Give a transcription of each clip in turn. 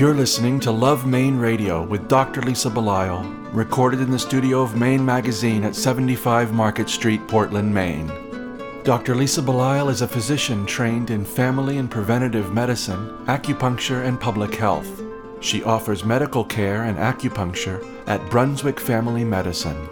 You're listening to Love Maine Radio with Dr. Lisa Belial, recorded in the studio of Maine Magazine at 75 Market Street, Portland, Maine. Dr. Lisa Belial is a physician trained in family and preventative medicine, acupuncture, and public health. She offers medical care and acupuncture at Brunswick Family Medicine.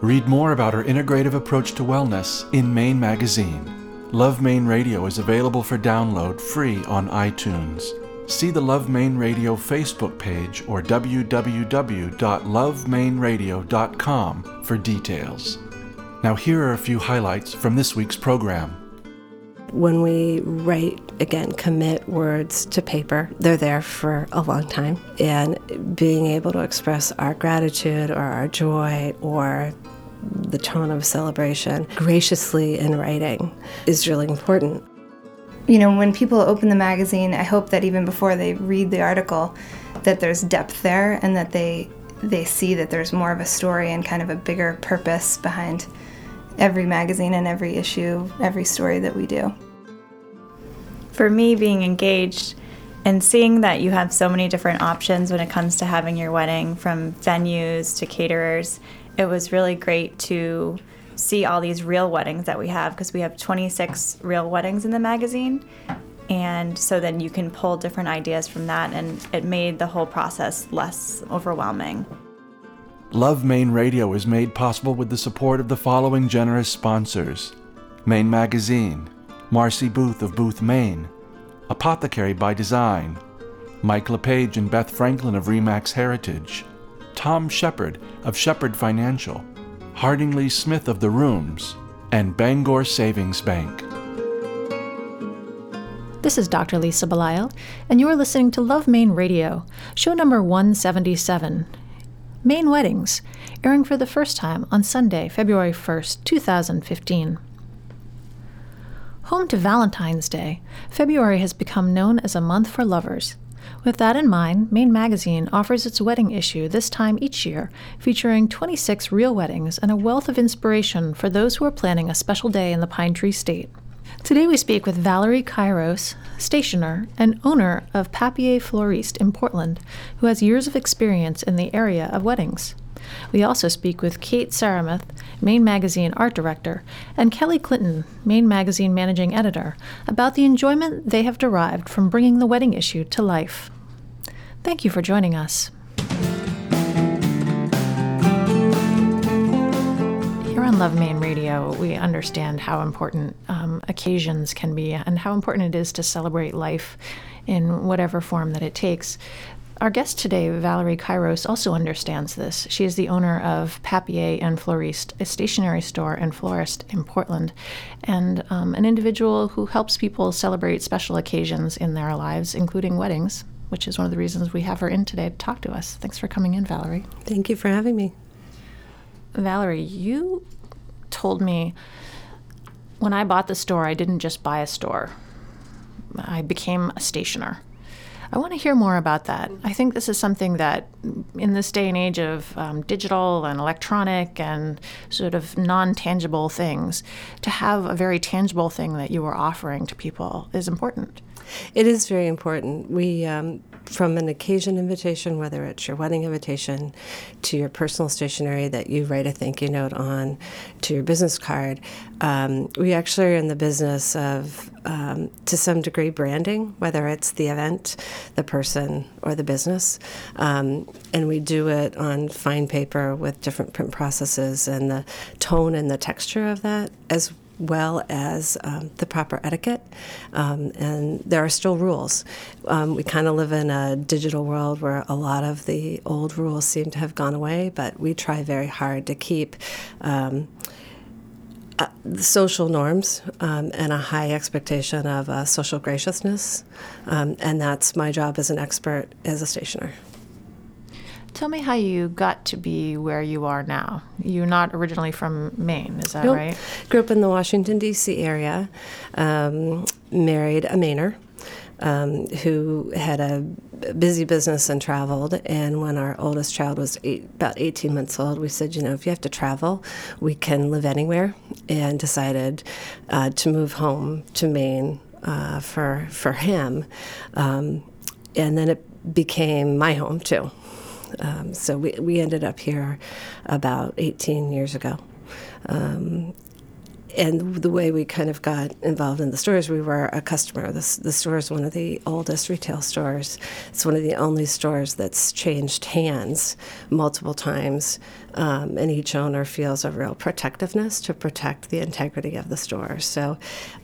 Read more about her integrative approach to wellness in Maine Magazine. Love Maine Radio is available for download free on iTunes. See the Love Maine Radio Facebook page or www.lovemaineradio.com for details. Now here are a few highlights from this week's program. When we write, again, commit words to paper, they're there for a long time. And being able to express our gratitude or our joy or the tone of celebration graciously in writing is really important. You know, when people open the magazine, I hope that even before they read the article, that there's depth there and that they see that there's more of a story and kind of a bigger purpose behind every magazine and every issue, every story that we do. For me, being engaged and seeing that you have so many different options when it comes to having your wedding, from venues to caterers, it was really great to see all these real weddings that we have, because we have 26 real weddings in the magazine, and so then you can pull different ideas from that, and it made the whole process less overwhelming. Love Maine Radio is made possible with the support of the following generous sponsors: Maine Magazine, Marcy Booth of Booth Maine, Apothecary by Design, Mike LePage and Beth Franklin of RE/MAX Heritage, Tom Shepherd of Shepherd Financial, Hardingley Smith of The Rooms, and Bangor Savings Bank. This is Dr. Lisa Belial, and you're listening to Love Maine Radio, show number 177, Maine Weddings, airing for the first time on Sunday, February 1st, 2015. Home to Valentine's Day, February has become known as a month for lovers. With that in mind, Maine Magazine offers its wedding issue this time each year, featuring 26 real weddings and a wealth of inspiration for those who are planning a special day in the Pine Tree State. Today we speak with Valerie Kairos, stationer and owner of Papier Floriste in Portland, who has years of experience in the area of weddings. We also speak with Kate Saramath, Maine Magazine Art Director, and Kelly Clinton, Maine Magazine Managing Editor, about the enjoyment they have derived from bringing the wedding issue to life. Thank you for joining us. Here on Love Maine Radio, we understand how important occasions can be and how important it is to celebrate life in whatever form that it takes. Our guest today, Valerie Kairos, also understands this. She is the owner of Papier & Florist, a stationery store and florist in Portland, and an individual who helps people celebrate special occasions in their lives, including weddings, which is one of the reasons we have her in today to talk to us. Thanks for coming in, Valerie. Thank you for having me. Valerie, you told me when I bought the store, I didn't just buy a store. I became a stationer. I want to hear more about that. I think this is something that in this day and age of digital and electronic and sort of non-tangible things, to have a very tangible thing that you are offering to people is important. It is very important. We, from an occasion invitation, whether it's your wedding invitation, to your personal stationery that you write a thank you note on, to your business card, we actually are in the business of, to some degree, branding, whether it's the event, the person, or the business. And we do it on fine paper with different print processes, and the tone and the texture of that, as well as the proper etiquette, and there are still rules. We kind of live in a digital world where a lot of the old rules seem to have gone away, but we try very hard to keep the social norms and a high expectation of social graciousness, and that's my job as an expert, as a stationer. Tell me how you got to be where you are now. You're not originally from Maine, is that right? Grew up in the Washington, D.C. area, married a Mainer who had a busy business and traveled. And when our oldest child was about 18 months old, we said, you know, if you have to travel, we can live anywhere, and decided to move home to Maine for him. And then it became my home too. So we ended up here about 18 years ago. And the way we kind of got involved in the stores, we were a customer. The store is one of the oldest retail stores. It's one of the only stores that's changed hands multiple times, and each owner feels a real protectiveness to protect the integrity of the store. So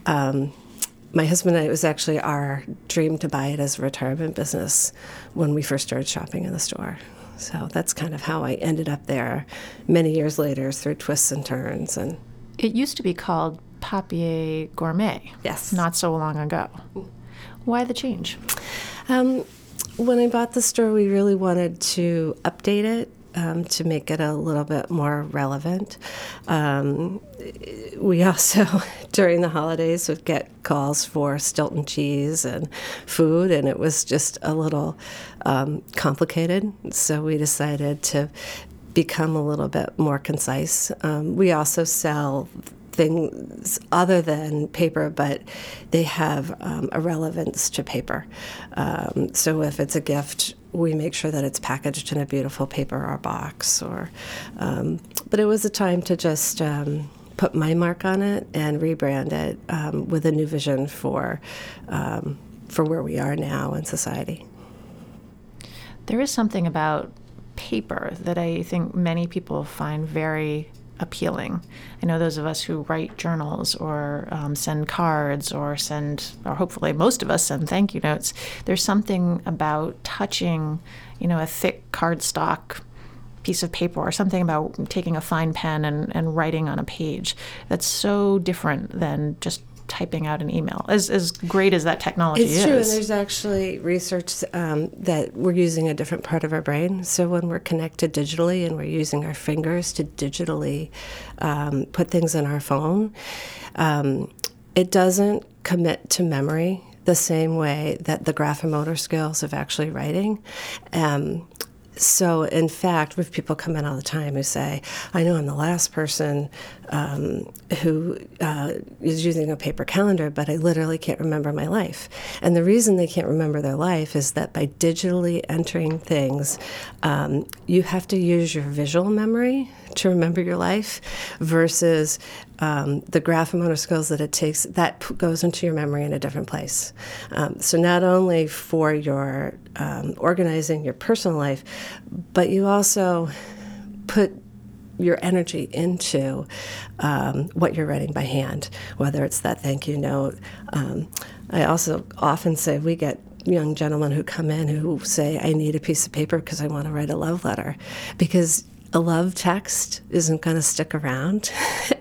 my husband and I, it was actually our dream to buy it as a retirement business when we first started shopping in the store. So that's kind of how I ended up there many years later through twists and turns. And it used to be called Papier Gourmet. Yes. Not so long ago. Why the change? When I bought the store, we really wanted to update it to make it a little bit more relevant. We also, during the holidays, would get calls for Stilton cheese and food, and it was just a little complicated. So we decided to become a little bit more concise. We also sell things other than paper, but they have a relevance to paper. So if it's a gift, we make sure that it's packaged in a beautiful paper or box. But it was a time to just put my mark on it and rebrand it with a new vision for where we are now in society. There is something about paper that I think many people find very appealing. I know those of us who write journals or send cards or hopefully most of us send thank you notes. There's something about touching, a thick cardstock piece of paper, or something about taking a fine pen and writing on a page that's so different than just typing out an email, as great as that technology is. It's true, and there's actually research that we're using a different part of our brain. So when we're connected digitally and we're using our fingers to digitally put things in our phone, it doesn't commit to memory the same way that the graphomotor skills of actually writing. So, in fact, we have people come in all the time who say, I know I'm the last person who is using a paper calendar, but I literally can't remember my life. And the reason they can't remember their life is that by digitally entering things, you have to use your visual memory to remember your life versus the graphomotor skills that it takes, that goes into your memory in a different place. So not only for your organizing your personal life, but you also put your energy into what you're writing by hand, whether it's that thank you note. I also often say we get young gentlemen who come in who say, I need a piece of paper because I want to write a love letter, because a love text isn't going to stick around,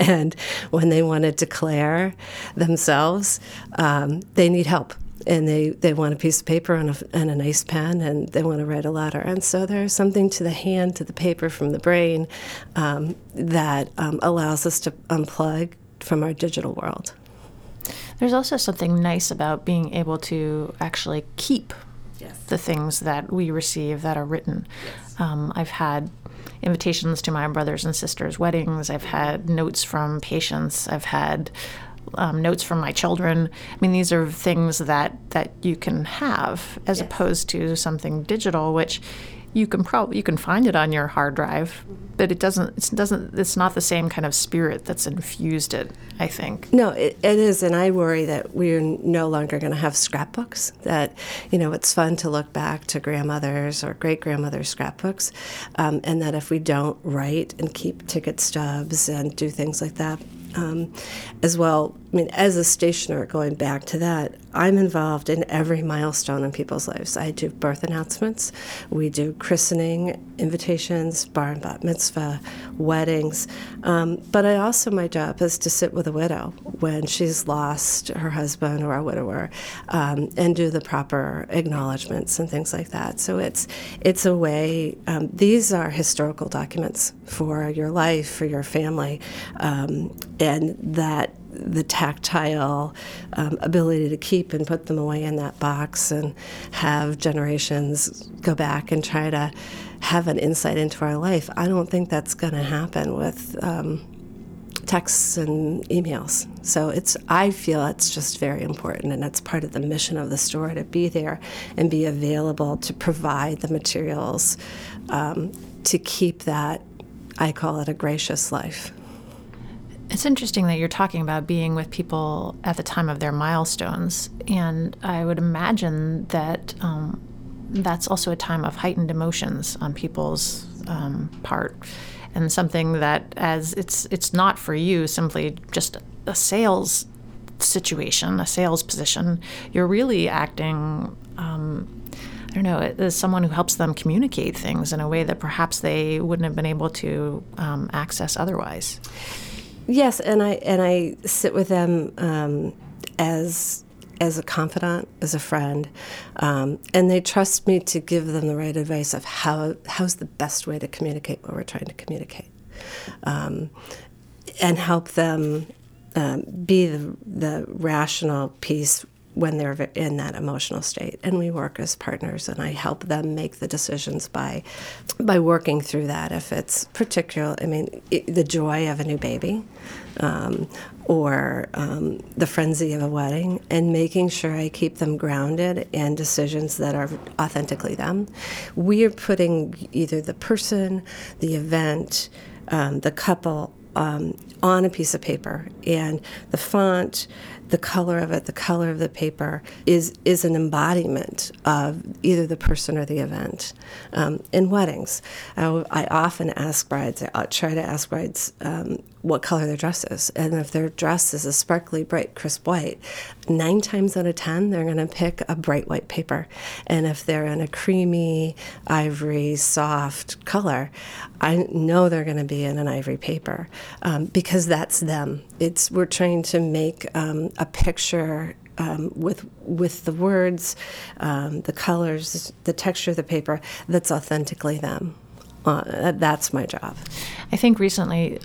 and when they want to declare themselves, they need help, and they want a piece of paper and a nice pen, and they want to write a letter. And so there's something to the hand, to the paper from the brain, that allows us to unplug from our digital world. There's also something nice about being able to actually keep the things that we receive that are written. Yes. I've had invitations to my brothers and sisters' weddings. I've had notes from patients. I've had notes from my children. I mean, these are things that you can have, as yes. opposed to something digital, which you can find it on your hard drive, but it's not the same kind of spirit that's infused it, I think. No, it is, and I worry that we're no longer going to have scrapbooks, that, it's fun to look back to grandmother's or great-grandmother's scrapbooks, and that if we don't write and keep ticket stubs and do things like that, as well, as a stationer, going back to that, I'm involved in every milestone in people's lives. I do birth announcements, we do christening, invitations, bar and bat mitzvah, weddings. But I also, my job is to sit with a widow when she's lost her husband or a widower, and do the proper acknowledgments and things like that. So it's a way, these are historical documents for your life, for your family, and that the tactile ability to keep and put them away in that box and have generations go back and try to have an insight into our life, I don't think that's going to happen with texts and emails. So I feel it's just very important, and it's part of the mission of the store to be there and be available to provide the materials to keep that, I call it a gracious life. It's interesting that you're talking about being with people at the time of their milestones, and I would imagine that that's also a time of heightened emotions on people's part, and something that, as it's not for you simply just a sales situation, a sales position. You're really acting, as someone who helps them communicate things in a way that perhaps they wouldn't have been able to access otherwise. Yes, and I sit with them as a confidant, as a friend, and they trust me to give them the right advice of how's the best way to communicate what we're trying to communicate, and help them be the rational piece when they're in that emotional state. And we work as partners, and I help them make the decisions by working through that. If it's particular, the joy of a new baby, or the frenzy of a wedding, and making sure I keep them grounded in decisions that are authentically them. We are putting either the person, the event, the couple on a piece of paper, and the font, the color of it, the color of the paper is an embodiment of either the person or the event. In weddings, I often ask brides, I try to ask brides what color their dress is. And if their dress is a sparkly, bright, crisp white, 9 times out of 10, they're going to pick a bright white paper. And if they're in a creamy, ivory, soft color, I know they're going to be in an ivory paper because that's them. We're trying to make a picture with the words, the colors, the texture of the paper that's authentically them. That's my job. I think recently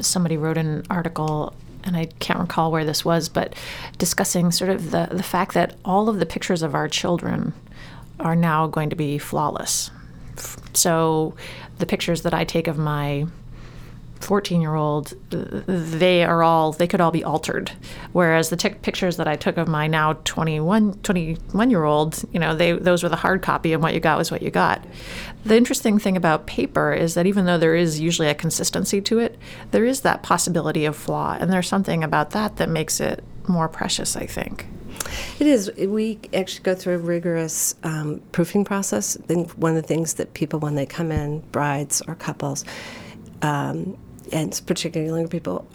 somebody wrote an article, and I can't recall where this was, but discussing sort of the fact that all of the pictures of our children are now going to be flawless. So the pictures that I take of my 14-year-old, they could all be altered. Whereas the pictures that I took of my now 21-year-old, those were the hard copy, and what you got was what you got. The interesting thing about paper is that even though there is usually a consistency to it, there is that possibility of flaw, and there's something about that that makes it more precious, I think. It is. We actually go through a rigorous proofing process. I think one of the things that people, when they come in, brides or couples, and particularly younger people,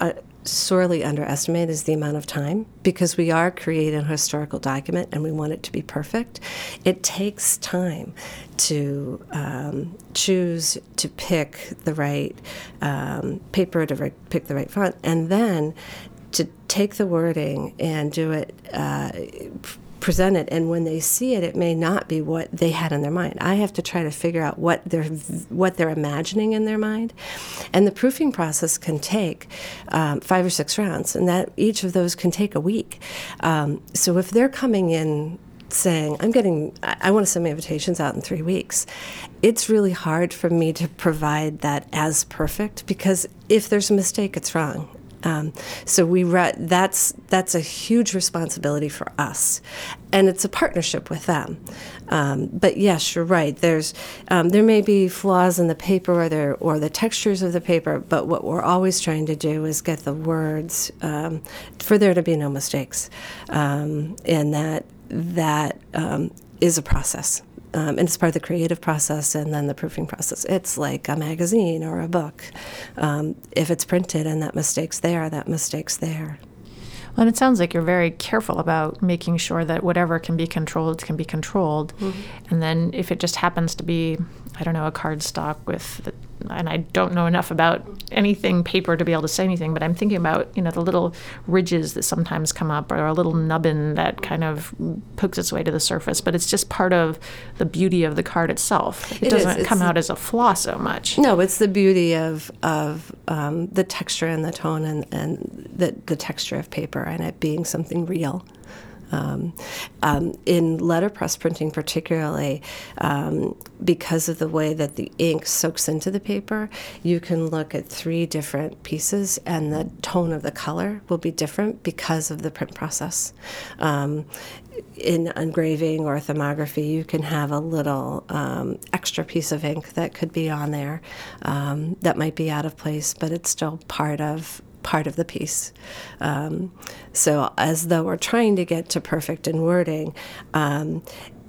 sorely underestimate is the amount of time, because we are creating a historical document and we want it to be perfect. It takes time to choose, to pick the right paper, to pick the right font, and then to take the wording and do it, present it, and when they see it, it may not be what they had in their mind. I have to try to figure out what they're imagining in their mind, and the proofing process can take 5 or 6 rounds, and that each of those can take a week. So if they're coming in saying, I want to send my invitations out in 3 weeks, it's really hard for me to provide that as perfect, because if there's a mistake, it's wrong. That's a huge responsibility for us, and it's a partnership with them. But yes, you're right. There's there may be flaws in the paper or the textures of the paper, but what we're always trying to do is get the words for there to be no mistakes, and that is a process. And it's part of the creative process and then the proofing process. It's like a magazine or a book. If it's printed and that mistake's there. Well, and it sounds like you're very careful about making sure that whatever can be controlled. Mm-hmm. And then if it just happens to be, a cardstock and I don't know enough about anything paper to be able to say anything, but I'm thinking about, the little ridges that sometimes come up, or a little nubbin that kind of pokes its way to the surface, but it's just part of the beauty of the card itself. It doesn't come out as a flaw so much. No, it's the beauty of the texture and the tone and the texture of paper, and it being something real. In letterpress printing particularly, because of the way that the ink soaks into the paper, you can look at three different pieces and the tone of the color will be different because of the print process. In engraving or thermography, you can have a little extra piece of ink that could be on there that might be out of place, but it's still part of the piece. So as though we're trying to get to perfect in wording,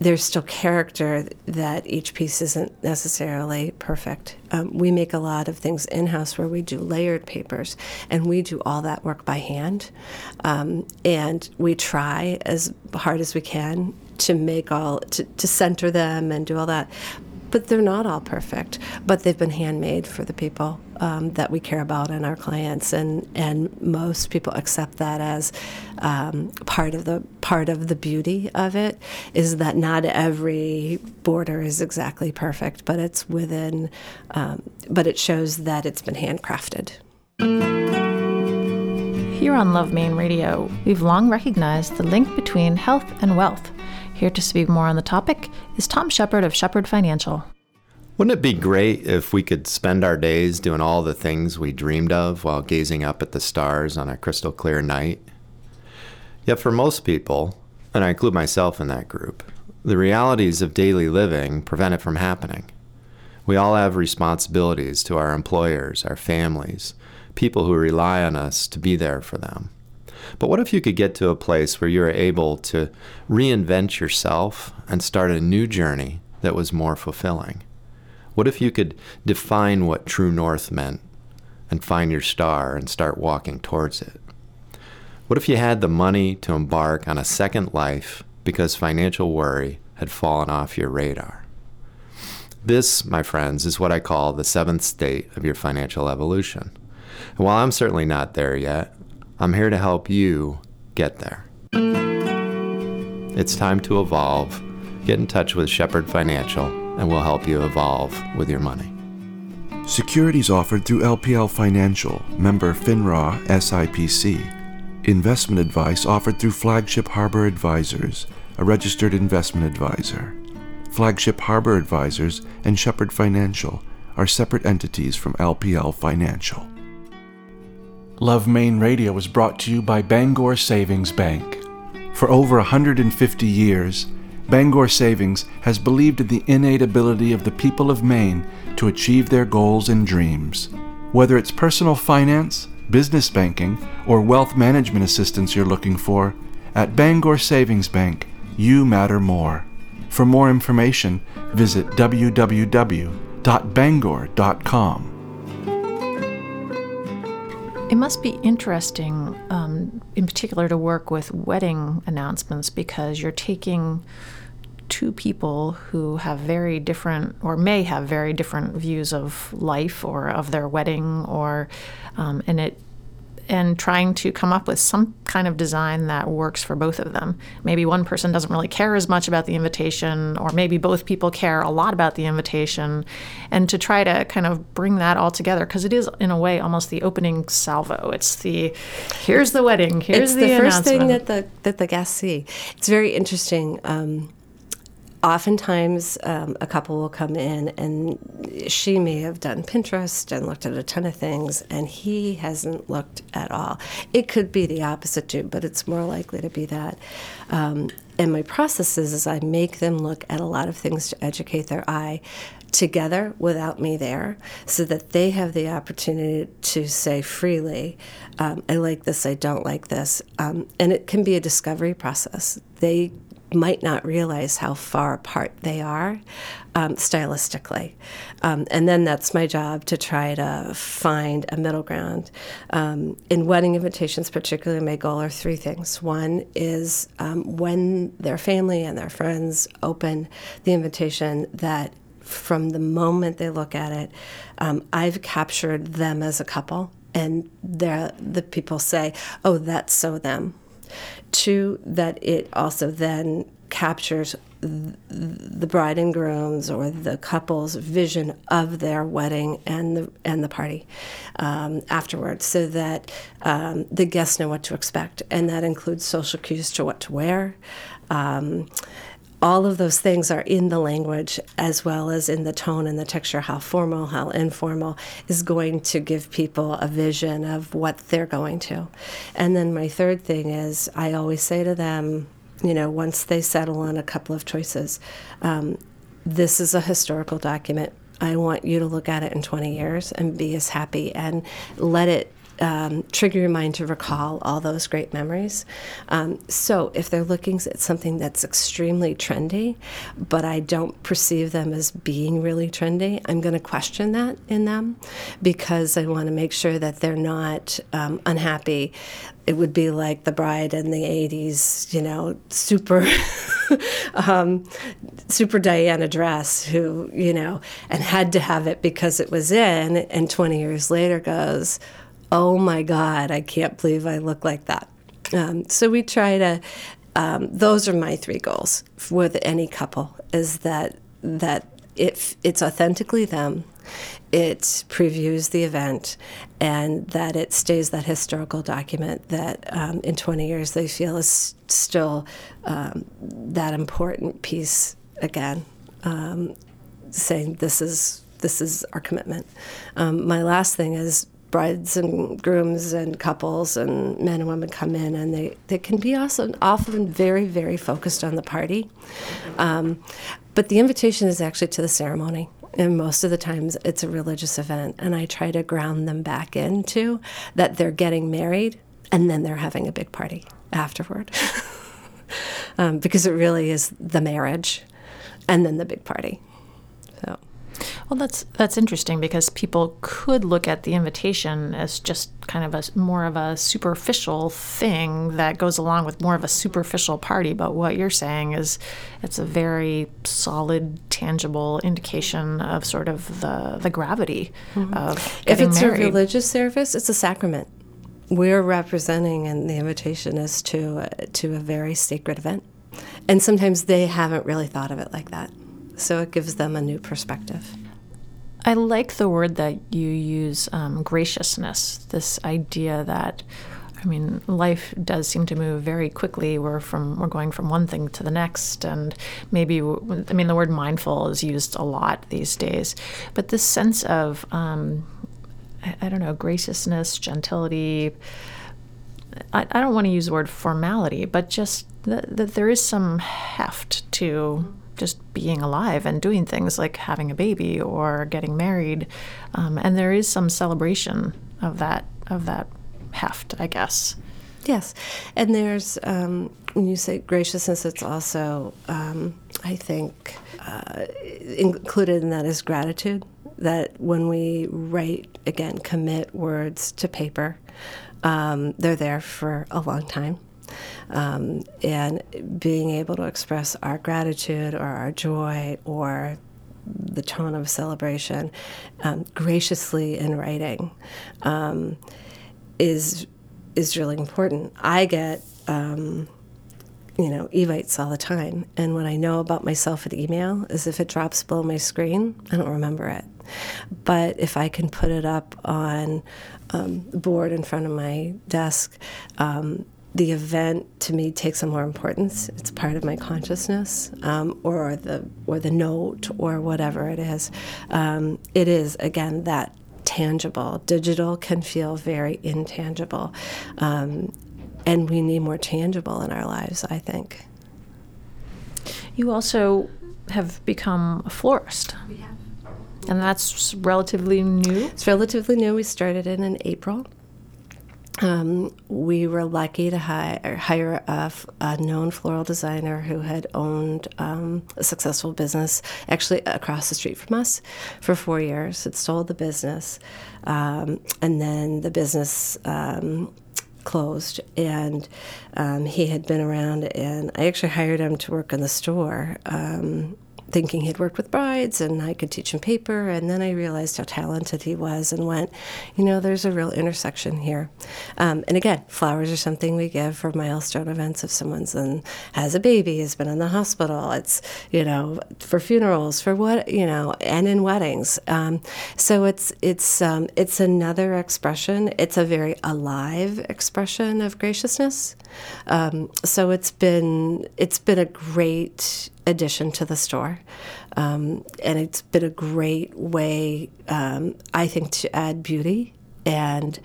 there's still character that each piece isn't necessarily perfect. We make a lot of things in-house where we do layered papers, and we do all that work by hand. And we try as hard as we can to make to center them and do all that. But they're not all perfect, but they've been handmade for the people that we care about and our clients, and most people accept that as part of the beauty of it, is that not every border is exactly perfect, but it's within, but it shows that it's been handcrafted. Here on Love Maine Radio, we've long recognized the link between health and wealth. Here to speak more on the topic is Tom Shepherd of Shepherd Financial. Wouldn't it be great if we could spend our days doing all the things we dreamed of while gazing up at the stars on a crystal clear night? Yet for most people, and I include myself in that group, the realities of daily living prevent it from happening. We all have responsibilities to our employers, our families, people who rely on us to be there for them. But what if you could get to a place where you're able to reinvent yourself and start a new journey that was more fulfilling? What if you could define what true north meant and find your star and start walking towards it? What if you had the money to embark on a second life because financial worry had fallen off your radar? This, my friends, is what I call the seventh state of your financial evolution. And while I'm certainly not there yet, I'm here to help you get there. It's time to evolve. Get in touch with Shepherd Financial, and we'll help you evolve with your money. Securities offered through LPL Financial, member FINRA SIPC. Investment advice offered through Flagship Harbor Advisors, a registered investment advisor. Flagship Harbor Advisors and Shepherd Financial are separate entities from LPL Financial. Love Maine Radio is brought to you by Bangor Savings Bank. For over 150 years, Bangor Savings has believed in the innate ability of the people of Maine to achieve their goals and dreams. Whether it's personal finance, business banking, or wealth management assistance you're looking for, at Bangor Savings Bank, you matter more. For more information, visit www.bangor.com. It must be interesting, in particular, to work with wedding announcements, because you're taking two people who have very different, or may have very different, views of life or of their wedding, or and trying to come up with some kind of design that works for both of them. Maybe one person doesn't really care as much about the invitation, or maybe both people care a lot about the invitation, and to try to kind of bring that all together, because it is, in a way, almost the opening salvo. It's the, here's the wedding, here's the announcement. It's the first thing that the guests see. It's very interesting. Oftentimes, a couple will come in, and she may have done Pinterest and looked at a ton of things, and he hasn't looked at all. It could be the opposite too, but it's more likely to be that. And my process is I make them look at a lot of things to educate their eye together without me there, so that they have the opportunity to say freely, I like this, I don't like this. And it can be a discovery process. They might not realize how far apart they are stylistically. And then that's my job, to try to find a middle ground. In wedding invitations particularly, my goal are three things. One is when their family and their friends open the invitation, that from the moment they look at it, I've captured them as a couple, and the people say, oh, that's so them. Two, that it also then captures the bride and groom's or the couple's vision of their wedding and the party afterwards, so that the guests know what to expect, and that includes social cues to what to wear. All of those things are in the language, as well as in the tone and the texture, how formal, how informal, is going to give people a vision of what they're going to. And then my third thing is, I always say to them, you know, once they settle on a couple of choices, this is a historical document. I want you to look at it in 20 years and be as happy, and let it trigger your mind to recall all those great memories. So if they're looking at something that's extremely trendy, but I don't perceive them as being really trendy, I'm going to question that in them, because I want to make sure that they're not unhappy. It would be like the bride in the 80s, you know, super Diana dress, who, you know, and had to have it because it was in, and 20 years later goes, oh my God, I can't believe I look like that. So we try to, those are my three goals with any couple, is that if it's authentically them, it previews the event, and that it stays that historical document that in 20 years they feel is still that important piece again, saying this is our commitment. My last thing is, brides and grooms and couples and men and women come in, and they can be also often very, very focused on the party. But the invitation is actually to the ceremony, and most of the times it's a religious event, and I try to ground them back into that they're getting married and then they're having a big party afterward. Because it really is the marriage and then the big party. So. Well, that's interesting, because people could look at the invitation as just kind of a more of a superficial thing that goes along with more of a superficial party. But what you're saying is it's a very solid, tangible indication of sort of the gravity of getting married. If it's a religious service, it's a sacrament. We're representing, and the invitation is to a very sacred event. And sometimes they haven't really thought of it like that. So it gives them a new perspective. I like the word that you use, graciousness, this idea that, I mean, life does seem to move very quickly. We're going from one thing to the next, and maybe, I mean, the word mindful is used a lot these days. But this sense of, I don't know, graciousness, gentility, I don't want to use the word formality, but just that there is some heft to just being alive and doing things like having a baby or getting married, and there is some celebration of that heft, I guess. Yes, and there's when you say graciousness, it's also I think included in that is gratitude. That when we write, again, commit words to paper, they're there for a long time. And being able to express our gratitude or our joy or the tone of celebration graciously in writing is really important. I get evites all the time, and what I know about myself at email is if it drops below my screen, I don't remember it. But if I can put it up on the board in front of my desk, the event to me takes on more importance. It's part of my consciousness, or the note, or whatever it is. It is, again, that tangible. Digital can feel very intangible, and we need more tangible in our lives, I think. You also have become a florist. We have. And that's relatively new? It's relatively new. We started it in April. We were lucky to hire a known floral designer who had owned a successful business actually across the street from us for 4 years. It sold the business, and then the business closed, and he had been around, and I actually hired him to work in the store thinking he'd worked with brides and I could teach him paper. And then I realized how talented he was and went, you know, there's a real intersection here. And again, flowers are something we give for milestone events. If someone's has a baby, has been in the hospital, it's, you know, for funerals, for what, you know, and in weddings. So it's another expression. It's a very alive expression of graciousness. So it's been a great addition to the store. And it's been a great way, I think, to add beauty and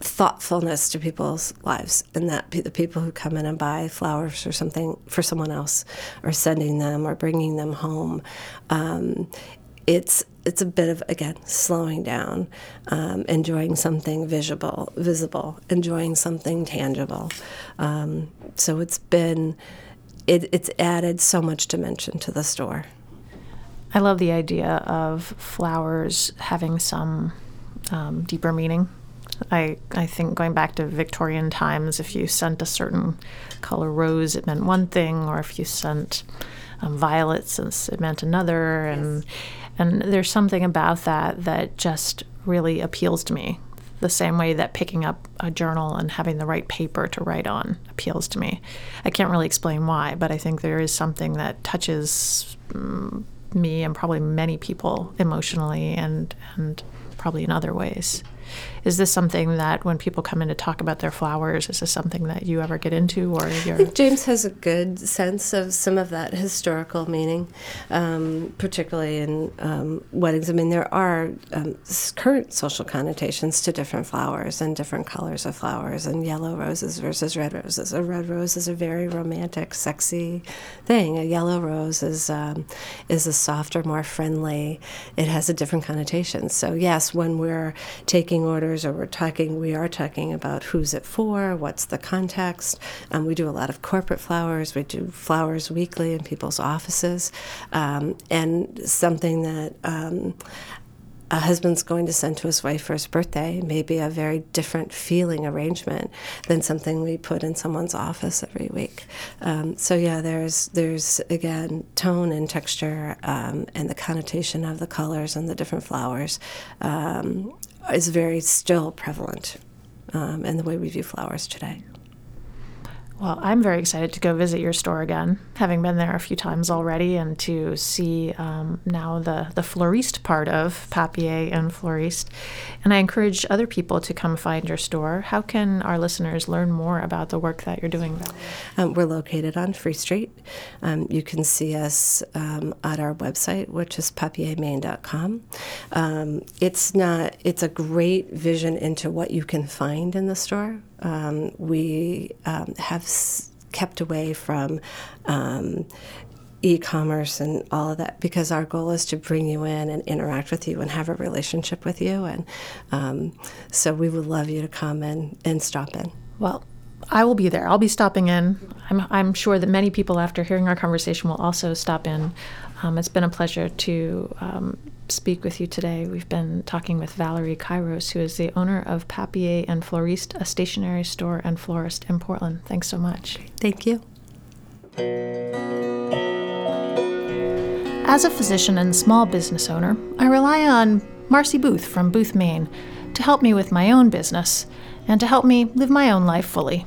thoughtfulness to people's lives, and that the people who come in and buy flowers or something for someone else, or sending them or bringing them home, it's a bit of, again, slowing down, enjoying something visible, enjoying something tangible. So it's added so much dimension to the store. I love the idea of flowers having some deeper meaning. I think going back to Victorian times, if you sent a certain color rose, it meant one thing, or if you sent violets, it meant another. And yes. And there's something about that just really appeals to me, the same way that picking up a journal and having the right paper to write on appeals to me. I can't really explain why, but I think there is something that touches me and probably many people emotionally and probably in other ways. Is this something that when people come in to talk about their flowers, is this something that you ever get into? Or I think James has a good sense of some of that historical meaning, particularly in weddings. I mean, there are current social connotations to different flowers and different colors of flowers, and yellow roses versus red roses. A red rose is a very romantic, sexy thing. A yellow rose is a softer, more friendly. It has a different connotation. So yes, when we're taking orders, or we are talking about who's it for, what's the context. We do a lot of corporate flowers. We do flowers weekly in people's offices, and something that a husband's going to send to his wife for his birthday may be a very different feeling arrangement than something we put in someone's office every week. So yeah, there's again tone and texture, and the connotation of the colors and the different flowers is very still prevalent in the way we view flowers today. Well, I'm very excited to go visit your store again, having been there a few times already, and to see now the floriste part of Papier and Floriste. And I encourage other people to come find your store. How can our listeners learn more about the work that you're doing? We're located on Free Street. You can see us at our website, which is papiermaine.com. It's a great vision into what you can find in the store. We have kept away from e-commerce and all of that, because our goal is to bring you in and interact with you and have a relationship with you. And so we would love you to come and stop in. Well, I will be there. I'll be stopping in. I'm sure that many people, after hearing our conversation, will also stop in. It's been a pleasure to speak with you today. We've been talking with Valerie Kairos, who is the owner of Papier and Floriste, a stationery store and florist in Portland. Thanks so much. Thank you. As a physician and small business owner, I rely on Marcy Booth from Booth, Maine, to help me with my own business and to help me live my own life fully.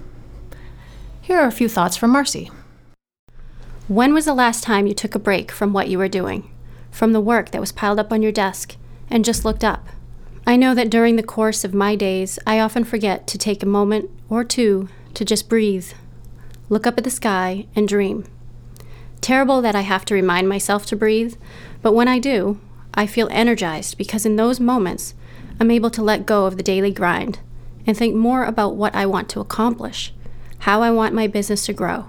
Here are a few thoughts from Marcy. When was the last time you took a break from what you were doing, from the work that was piled up on your desk, and just looked up? I know that during the course of my days, I often forget to take a moment or two to just breathe, look up at the sky, and dream. Terrible that I have to remind myself to breathe, but when I do, I feel energized, because in those moments, I'm able to let go of the daily grind and think more about what I want to accomplish, how I want my business to grow.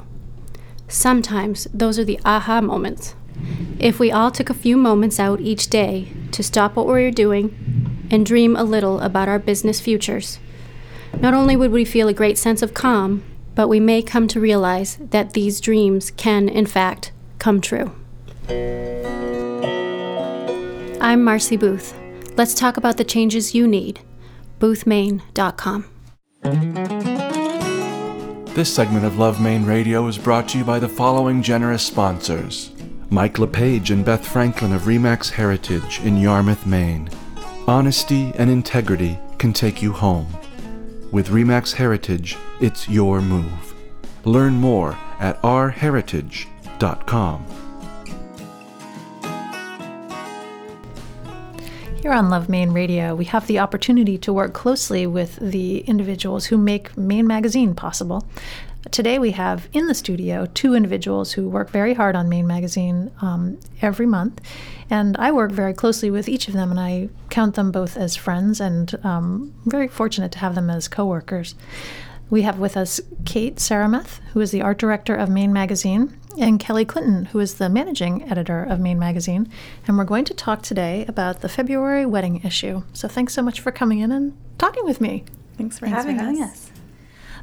Sometimes those are the aha moments. If we all took a few moments out each day to stop what we were doing and dream a little about our business futures, not only would we feel a great sense of calm, but we may come to realize that these dreams can, in fact, come true. I'm Marcy Booth. Let's talk about the changes you need. BoothMaine.com. This segment of Love Maine Radio is brought to you by the following generous sponsors: Mike LePage and Beth Franklin of RE/MAX Heritage in Yarmouth, Maine. Honesty and integrity can take you home. With RE/MAX Heritage, it's your move. Learn more at rheritage.com. Here on Love Maine Radio, we have the opportunity to work closely with the individuals who make Maine Magazine possible. Today we have in the studio two individuals who work very hard on Maine Magazine every month, and I work very closely with each of them, and I count them both as friends, and I'm very fortunate to have them as co-workers. We have with us Kate Saramath, who is the art director of Maine Magazine, and Kelly Clinton, who is the managing editor of Maine Magazine, and we're going to talk today about the February wedding issue. So thanks so much for coming in and talking with me. Thanks for having us.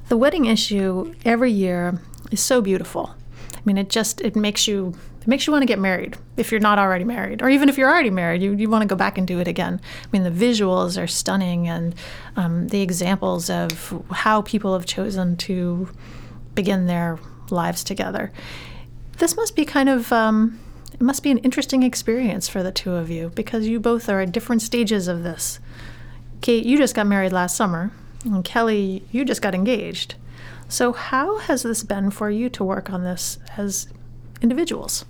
The wedding issue every year is so beautiful. I mean, it makes you want to get married if you're not already married, or even if you're already married, you want to go back and do it again. I mean, the visuals are stunning, and the examples of how people have chosen to begin their lives together. This must be kind of it must be an interesting experience for the two of you, because you both are at different stages of this. Kate, you just got married last summer. And Kelly, you just got engaged. So how has this been for you to work on this as individuals?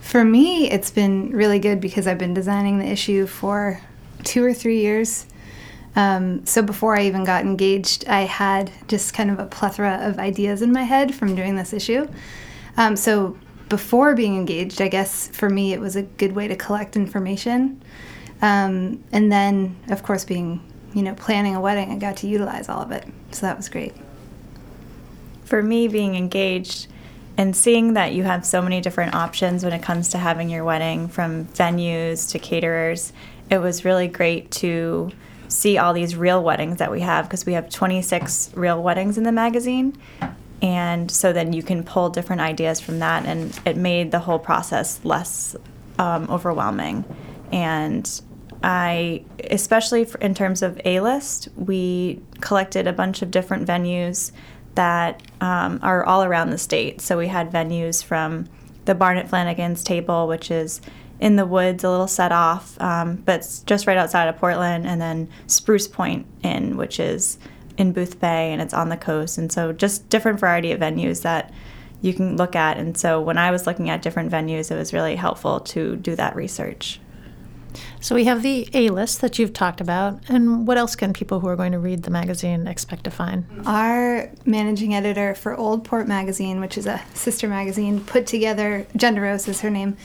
For me, it's been really good because I've been designing the issue for 2 or 3 years. So before I even got engaged, I had just kind of a plethora of ideas in my head from doing this issue. So before being engaged, I guess for me, it was a good way to collect information. And then, of course, being planning a wedding, I got to utilize all of it. So that was great. For me, being engaged and seeing that you have so many different options when it comes to having your wedding, from venues to caterers, it was really great to see all these real weddings that we have, because we have 26 real weddings in the magazine. And so then you can pull different ideas from that, and it made the whole process less overwhelming. And especially in terms of A-list, we collected a bunch of different venues that are all around the state. So we had venues from the Barn at Flanagan's Table, which is in the woods, a little set off, but it's just right outside of Portland, and then Spruce Point Inn, which is in Booth Bay, and it's on the coast. And so just different variety of venues that you can look at. And so when I was looking at different venues, it was really helpful to do that research. So we have the A-list that you've talked about, and what else can people who are going to read the magazine expect to find? Our managing editor for Old Port Magazine, which is a sister magazine, put together, Jen DeRose is her name,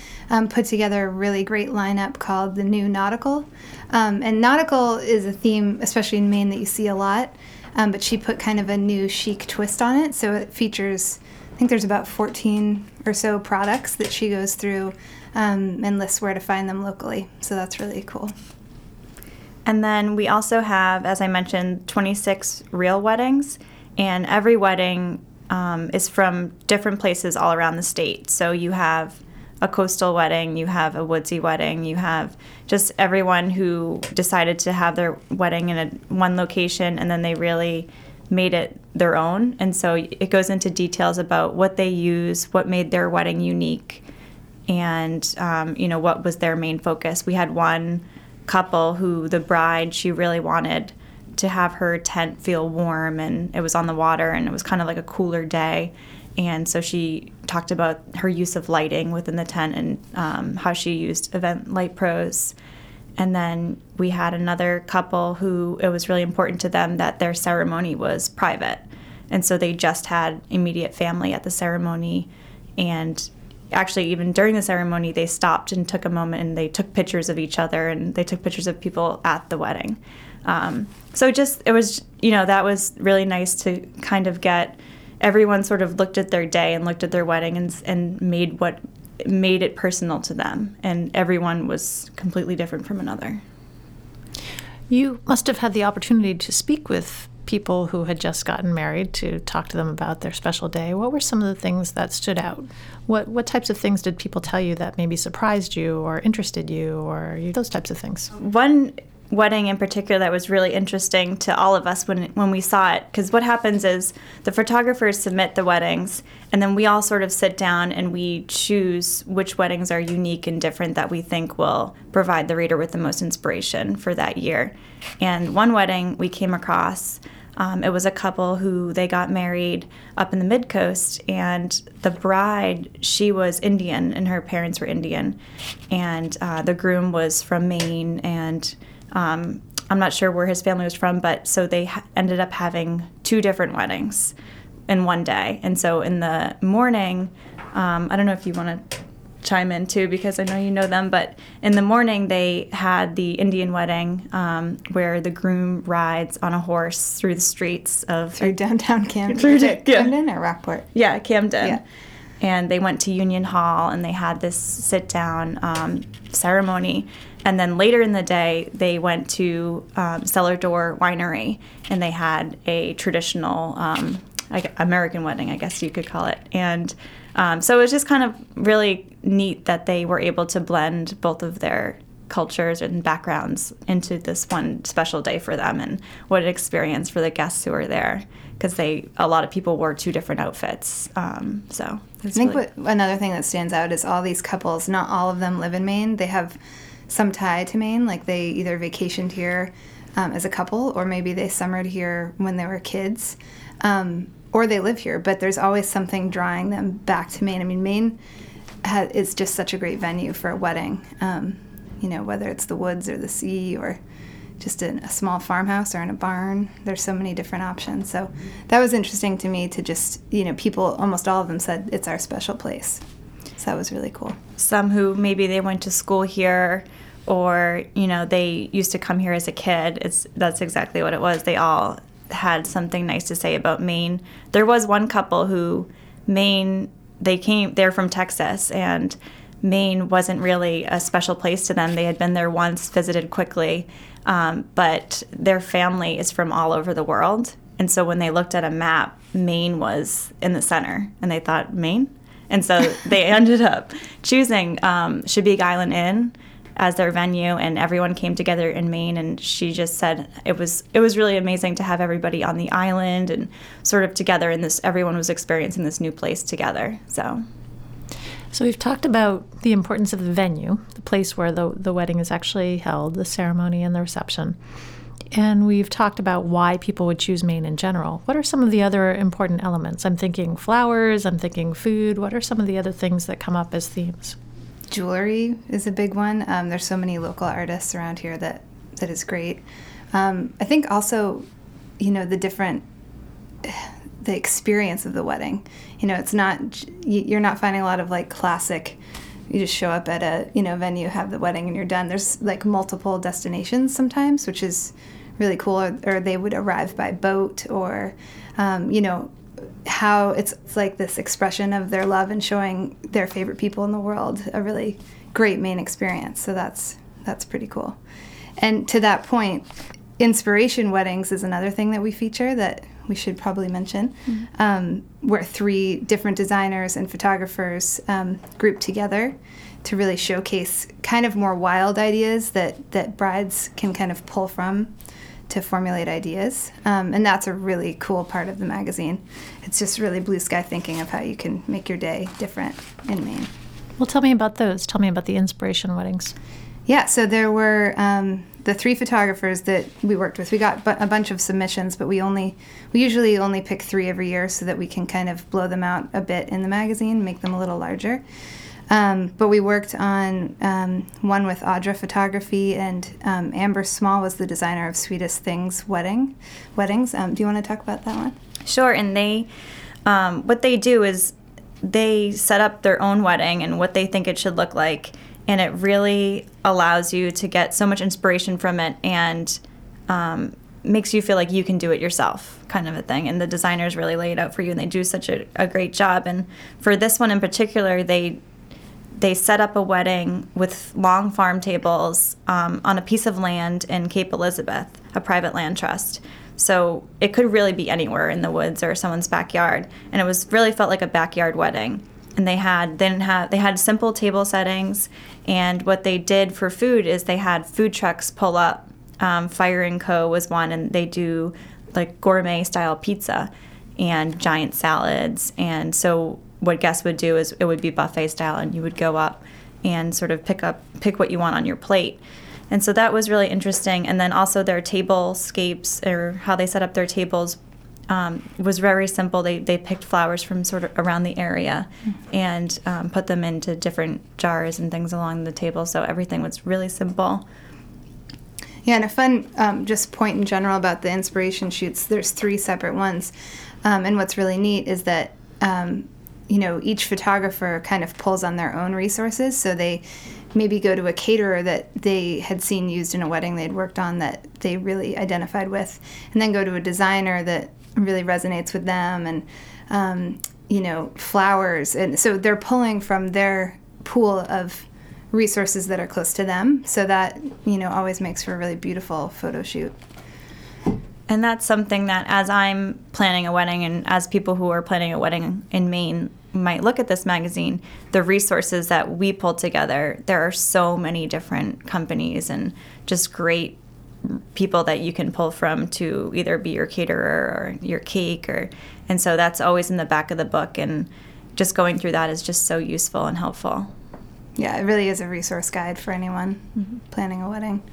put together a really great lineup called The New Nautical. And nautical is a theme, especially in Maine, that you see a lot, but she put kind of a new chic twist on it. So it features, I think there's about 14 or so products that she goes through and lists where to find them locally. So that's really cool. And then we also have, as I mentioned, 26 real weddings, and every wedding is from different places all around the state. So you have a coastal wedding, you have a woodsy wedding, you have just everyone who decided to have their wedding in one location, and then they really made it their own. And so it goes into details about what they use, what made their wedding unique, and what was their main focus. We had one couple who, the bride, she really wanted to have her tent feel warm, and it was on the water, and it was kind of like a cooler day. And so she talked about her use of lighting within the tent, and how she used Event Light Pros. And then we had another couple who, it was really important to them that their ceremony was private, and so they just had immediate family at the ceremony. And actually, even during the ceremony, they stopped and took a moment, and they took pictures of each other, and they took pictures of people at the wedding. So just, it was, that was really nice to kind of get everyone sort of looked at their day and looked at their wedding and made what made it personal to them. And everyone was completely different from another. You must have had the opportunity to speak with people who had just gotten married, to talk to them about their special day. What were some of the things that stood out? What types of things did people tell you that maybe surprised you or interested you, or those types of things? One wedding in particular that was really interesting to all of us when we saw it, because what happens is the photographers submit the weddings, and then we all sort of sit down and we choose which weddings are unique and different that we think will provide the reader with the most inspiration for that year. And one wedding we came across, it was a couple who they got married up in the mid-coast, and the bride, she was Indian and her parents were Indian, and the groom was from Maine, and I'm not sure where his family was from, but so they ended up having two different weddings in one day. And so in the morning, I don't know if you want to chime in too, because I know you know them, but in the morning they had the Indian wedding where the groom rides on a horse through the streets of... Through downtown Camden. Camden or Rockport? Yeah, Camden. Yeah. And they went to Union Hall and they had this sit-down ceremony. And then later in the day, they went to Cellar Door Winery, and they had a traditional American wedding, I guess you could call it. And so it was just kind of really neat that they were able to blend both of their cultures and backgrounds into this one special day for them, and what an experience for the guests who were there, because a lot of people wore two different outfits. So I think another thing that stands out is all these couples, not all of them live in Maine. They have some tie to Maine, like they either vacationed here as a couple, or maybe they summered here when they were kids, or they live here, but there's always something drawing them back to Maine. I mean, Maine is just such a great venue for a wedding, whether it's the woods or the sea or just in a small farmhouse or in a barn. There's so many different options. So that was interesting to me to just, people, almost all of them said it's our special place. So that was really cool. Some who maybe they went to school here, or, they used to come here as a kid. That's exactly what it was. They all had something nice to say about Maine. There was one couple who Maine, they're from Texas, and Maine wasn't really a special place to them. They had been there once, visited quickly, but their family is from all over the world. And so when they looked at a map, Maine was in the center, and they thought, Maine? And so they ended up choosing Sebago Island Inn as their venue, and everyone came together in Maine. And she just said it was really amazing to have everybody on the island and sort of together. And everyone was experiencing this new place together. So we've talked about the importance of the venue, the place where the wedding is actually held, the ceremony and the reception. And we've talked about why people would choose Maine in general. What are some of the other important elements? I'm thinking flowers, I'm thinking food. What are some of the other things that come up as themes? Jewelry is a big one. There's so many local artists around here that is great. I think also, the experience of the wedding. It's not, you're not finding a lot of like classic, you just show up at a venue, have the wedding, and you're done. There's like multiple destinations sometimes, which is really cool. Or they would arrive by boat, or how it's like this expression of their love and showing their favorite people in the world. A really great Maine experience. So that's pretty cool. And to that point, inspiration weddings is another thing that we feature that we should probably mention, mm-hmm. Where three different designers and photographers group together to really showcase kind of more wild ideas that brides can kind of pull from to formulate ideas. And that's a really cool part of the magazine. It's just really blue sky thinking of how you can make your day different in Maine. Well, tell me about those. Tell me about the inspiration weddings. Yeah, so there were the three photographers that we worked with. We got a bunch of submissions, but we usually only pick three every year so that we can kind of blow them out a bit in the magazine, make them a little larger. But we worked on one with Audra Photography, and Amber Small was the designer of Sweetest Things Weddings. Do you want to talk about that one? Sure, and they what they do is they set up their own wedding and what they think it should look like. And it really allows you to get so much inspiration from it, and makes you feel like you can do it yourself, kind of a thing. And the designers really lay it out for you, and they do such a great job. And for this one in particular, they set up a wedding with long farm tables on a piece of land in Cape Elizabeth, a private land trust. So it could really be anywhere in the woods or someone's backyard. And it was really felt like a backyard wedding. And they had simple table settings, and what they did for food is they had food trucks pull up Fire & Co. was one, and they do like gourmet-style pizza and giant salads. And so what guests would do is it would be buffet-style, and you would go up and sort of pick what you want on your plate. And so that was really interesting. And then also their tablescapes, or how they set up their tables, was very simple. They picked flowers from sort of around the area and put them into different jars and things along the table. So everything was really simple. Yeah, and a fun just point in general about the inspiration shoots, there's three separate ones. And what's really neat is that, you know, each photographer kind of pulls on their own resources. So they maybe go to a caterer that they had seen used in a wedding they'd worked on that they really identified with, and then go to a designer that really resonates with them, and, you know, flowers. And so they're pulling from their pool of resources that are close to them. So that, you know, always makes for a really beautiful photo shoot. And that's something that, as I'm planning a wedding, and as people who are planning a wedding in Maine might look at this magazine, the resources that we pull together, there are so many different companies and just great people that you can pull from to either be your caterer or your cake, or, and so that's always in the back of the book, and just going through that is just so useful and helpful. Yeah, it really is a resource guide for anyone planning a wedding.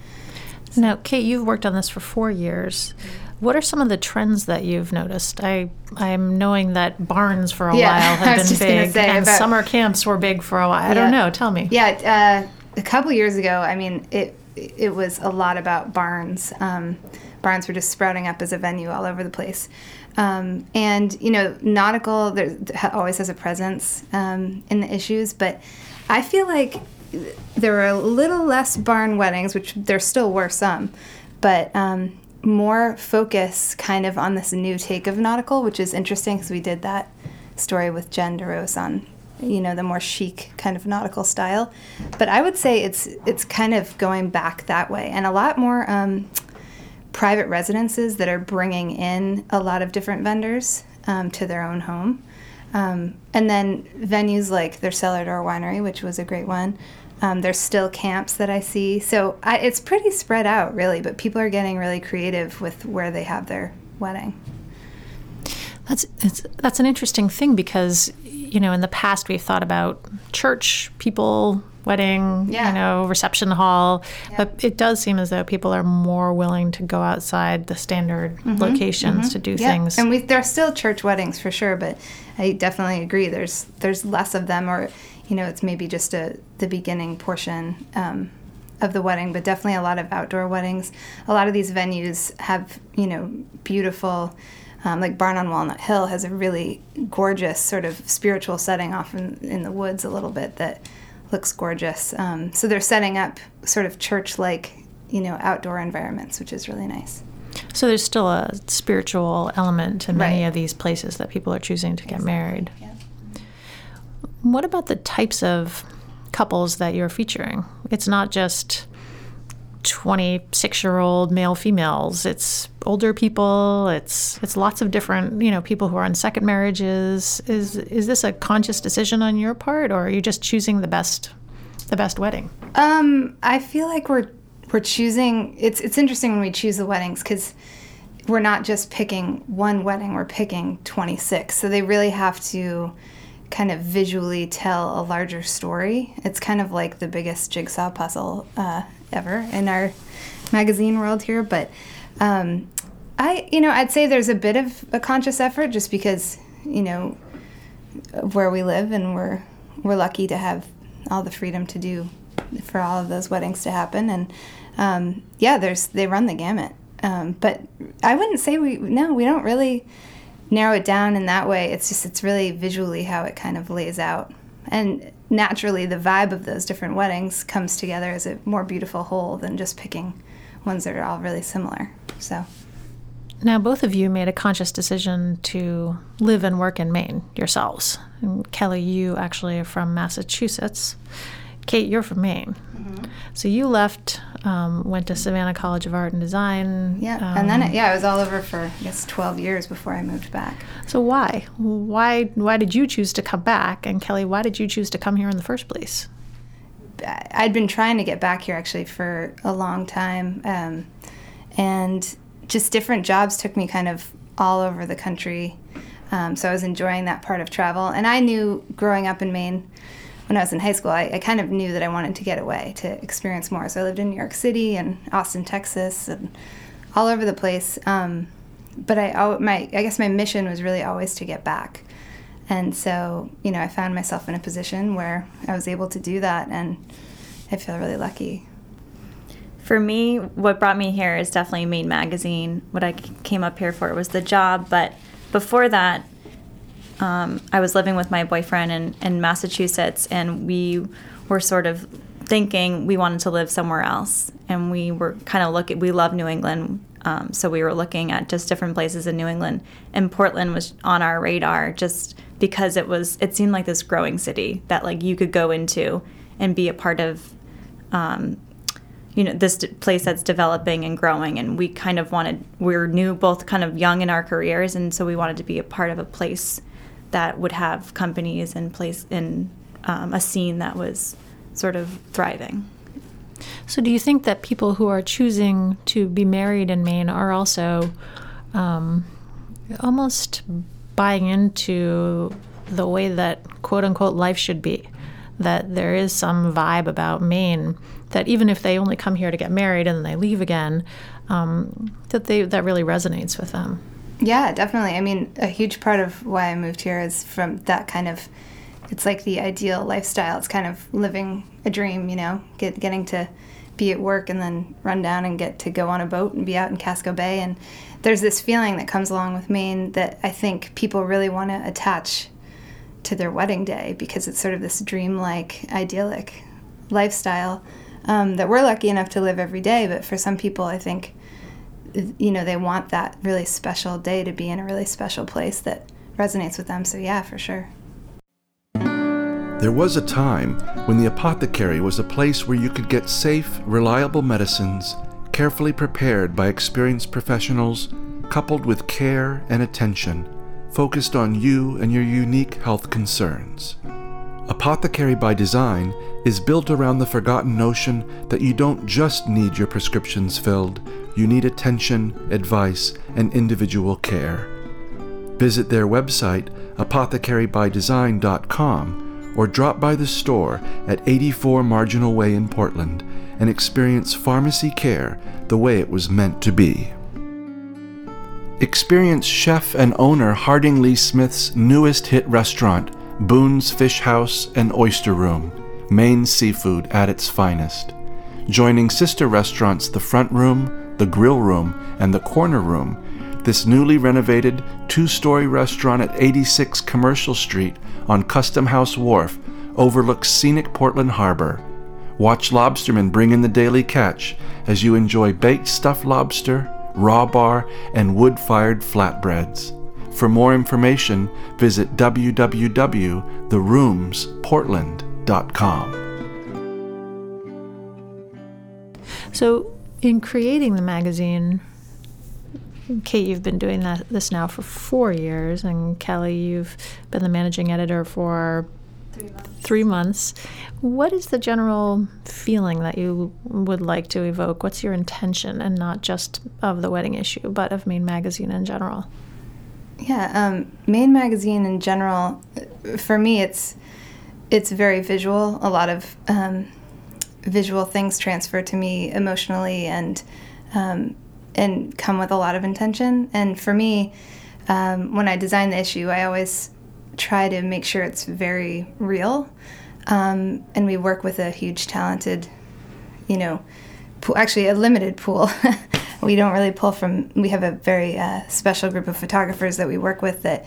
Now, Kate, you've worked on this for 4 years. What are some of the trends that you've noticed? I'm knowing that barns for a while have been big, and summer camps were big for a while. I don't know. Tell me. Yeah, a couple years ago, I mean, it was a lot about barns. Barns were just sprouting up as a venue all over the place. And, you know, nautical always has a presence in the issues, but I feel like there were a little less barn weddings, which there still were some, but more focus kind of on this new take of nautical, which is interesting because we did that story with Jen DeRose on, you know, the more chic kind of nautical style. But I would say it's kind of going back that way, and a lot more private residences that are bringing in a lot of different vendors to their own home. And then venues like their Cellar Door Winery, which was a great one. There's still camps that I see. So it's pretty spread out, really, but people are getting really creative with where they have their wedding. That's an interesting thing because, you know, in the past we've thought about church people, wedding, you know, reception hall. Yeah. But it does seem as though people are more willing to go outside the standard locations to do things. And there are still church weddings for sure, but I definitely agree there's less of them, or, you know, it's maybe just the beginning portion of the wedding, but definitely a lot of outdoor weddings. A lot of these venues have, you know, beautiful, like Barn on Walnut Hill has a really gorgeous sort of spiritual setting off in the woods a little bit that looks gorgeous. So they're setting up sort of church-like, you know, outdoor environments, which is really nice. So there's still a spiritual element to many of these places that people are choosing to get married. Yeah. What about the types of couples that you're featuring? It's not just 26-year-old male females. It's older people. It's lots of different, you know, people who are on second marriages. Is this a conscious decision on your part, or are you just choosing the best wedding? I feel like we're choosing. It's interesting when we choose the weddings because we're not just picking one wedding. We're picking 26, so they really have to kind of visually tell a larger story. It's kind of like the biggest jigsaw puzzle ever in our magazine world here. But I'd say there's a bit of a conscious effort just because, you know, where we live, and we're lucky to have all the freedom to do for all of those weddings to happen. And they run the gamut. But I wouldn't say we don't really narrow it down in that way. It's just, it's really visually how it kind of lays out. And naturally, the vibe of those different weddings comes together as a more beautiful whole than just picking ones that are all really similar. So, now, both of you made a conscious decision to live and work in Maine yourselves. And Kelly, you actually are from Massachusetts. Kate, you're from Maine. Mm-hmm. So you left, went to Savannah College of Art and Design. Yeah, and then I was all over for, I guess, 12 years before I moved back. So why? Why did you choose to come back? And Kelly, why did you choose to come here in the first place? I'd been trying to get back here, actually, for a long time. And just different jobs took me kind of all over the country. So I was enjoying that part of travel. And I knew growing up in Maine, when I was in high school, I kind of knew that I wanted to get away, to experience more. So I lived in New York City and Austin, Texas, and all over the place. But I guess my mission was really always to get back. And so, you know, I found myself in a position where I was able to do that, and I feel really lucky. For me, what brought me here is definitely Maine Magazine. What I came up here for was the job, but before that, I was living with my boyfriend in Massachusetts, and we were sort of thinking we wanted to live somewhere else, and we were kind of we love New England, so we were looking at just different places in New England, and Portland was on our radar just because it seemed like this growing city that like you could go into and be a part of, this place that's developing and growing, and we kind of we're new, both kind of young in our careers, and so we wanted to be a part of a place that would have companies and place in a scene that was sort of thriving. So do you think that people who are choosing to be married in Maine are also almost buying into the way that quote-unquote life should be, that there is some vibe about Maine that even if they only come here to get married and then they leave again, that really resonates with them? Yeah, definitely. I mean, a huge part of why I moved here is from that kind of, it's like the ideal lifestyle. It's kind of living a dream, you know, getting to be at work and then run down and get to go on a boat and be out in Casco Bay. And there's this feeling that comes along with Maine that I think people really want to attach to their wedding day, because it's sort of this dreamlike, idyllic lifestyle that we're lucky enough to live every day. But for some people, I think, you know, they want that really special day to be in a really special place that resonates with them. So yeah, for sure. There was a time when the apothecary was a place where you could get safe, reliable medicines, carefully prepared by experienced professionals, coupled with care and attention, focused on you and your unique health concerns. Apothecary by Design is built around the forgotten notion that you don't just need your prescriptions filled, you need attention, advice, and individual care. Visit their website, apothecarybydesign.com, or drop by the store at 84 Marginal Way in Portland and experience pharmacy care the way it was meant to be. Experience chef and owner Harding Lee Smith's newest hit restaurant, Boone's Fish House and Oyster Room, Maine seafood at its finest. Joining sister restaurants The Front Room, The Grill Room, and The Corner Room, this newly renovated two-story restaurant at 86 Commercial Street on Custom House Wharf overlooks scenic Portland Harbor. Watch lobstermen bring in the daily catch as you enjoy baked stuffed lobster, raw bar, and wood-fired flatbreads. For more information, visit www.theroomsportland.com. So in creating the magazine, Kate, you've been doing this now for 4 years, and Kelly, you've been the managing editor for 3 months. What is the general feeling that you would like to evoke? What's your intention, and not just of the wedding issue, but of Maine Magazine in general? Yeah, Maine Magazine in general, for me, it's very visual. A lot of visual things transfer to me emotionally and come with a lot of intention. And for me, when I design the issue, I always try to make sure it's very real, and we work with a huge talented, actually a limited pool. We don't really pull from, we have a very special group of photographers that we work with that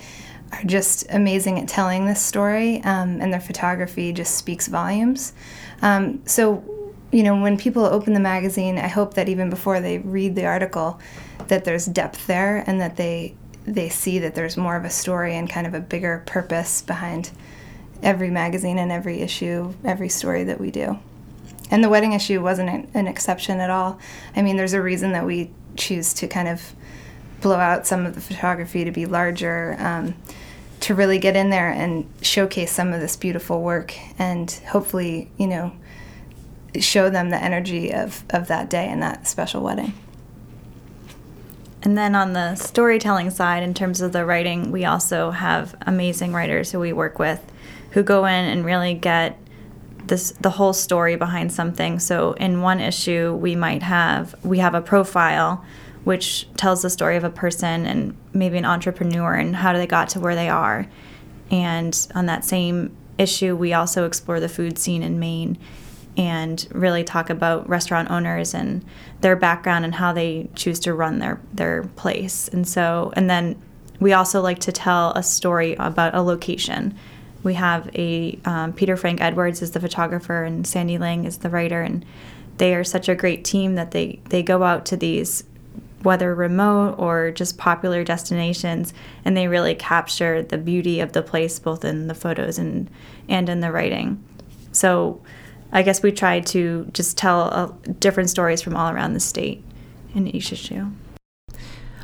are just amazing at telling this story, and their photography just speaks volumes. So, you know, when people open the magazine, I hope that even before they read the article, that there's depth there, and that they see that there's more of a story and kind of a bigger purpose behind every magazine and every issue, every story that we do. And the wedding issue wasn't an exception at all. I mean, there's a reason that we choose to kind of blow out some of the photography to be larger, to really get in there and showcase some of this beautiful work, and hopefully, you know, show them the energy of that day and that special wedding. And then on the storytelling side, in terms of the writing, we also have amazing writers who we work with who go in and really get the whole story behind something. So in one issue, we have a profile which tells the story of a person and maybe an entrepreneur and how they got to where they are. And on that same issue, we also explore the food scene in Maine and really talk about restaurant owners and their background and how they choose to run their place. And then we also like to tell a story about a location. We have Peter Frank Edwards is the photographer and Sandy Lang is the writer, and they are such a great team that they go out to these, whether remote or just popular destinations, and they really capture the beauty of the place both in the photos and in the writing. So I guess we try to just tell different stories from all around the state in each issue.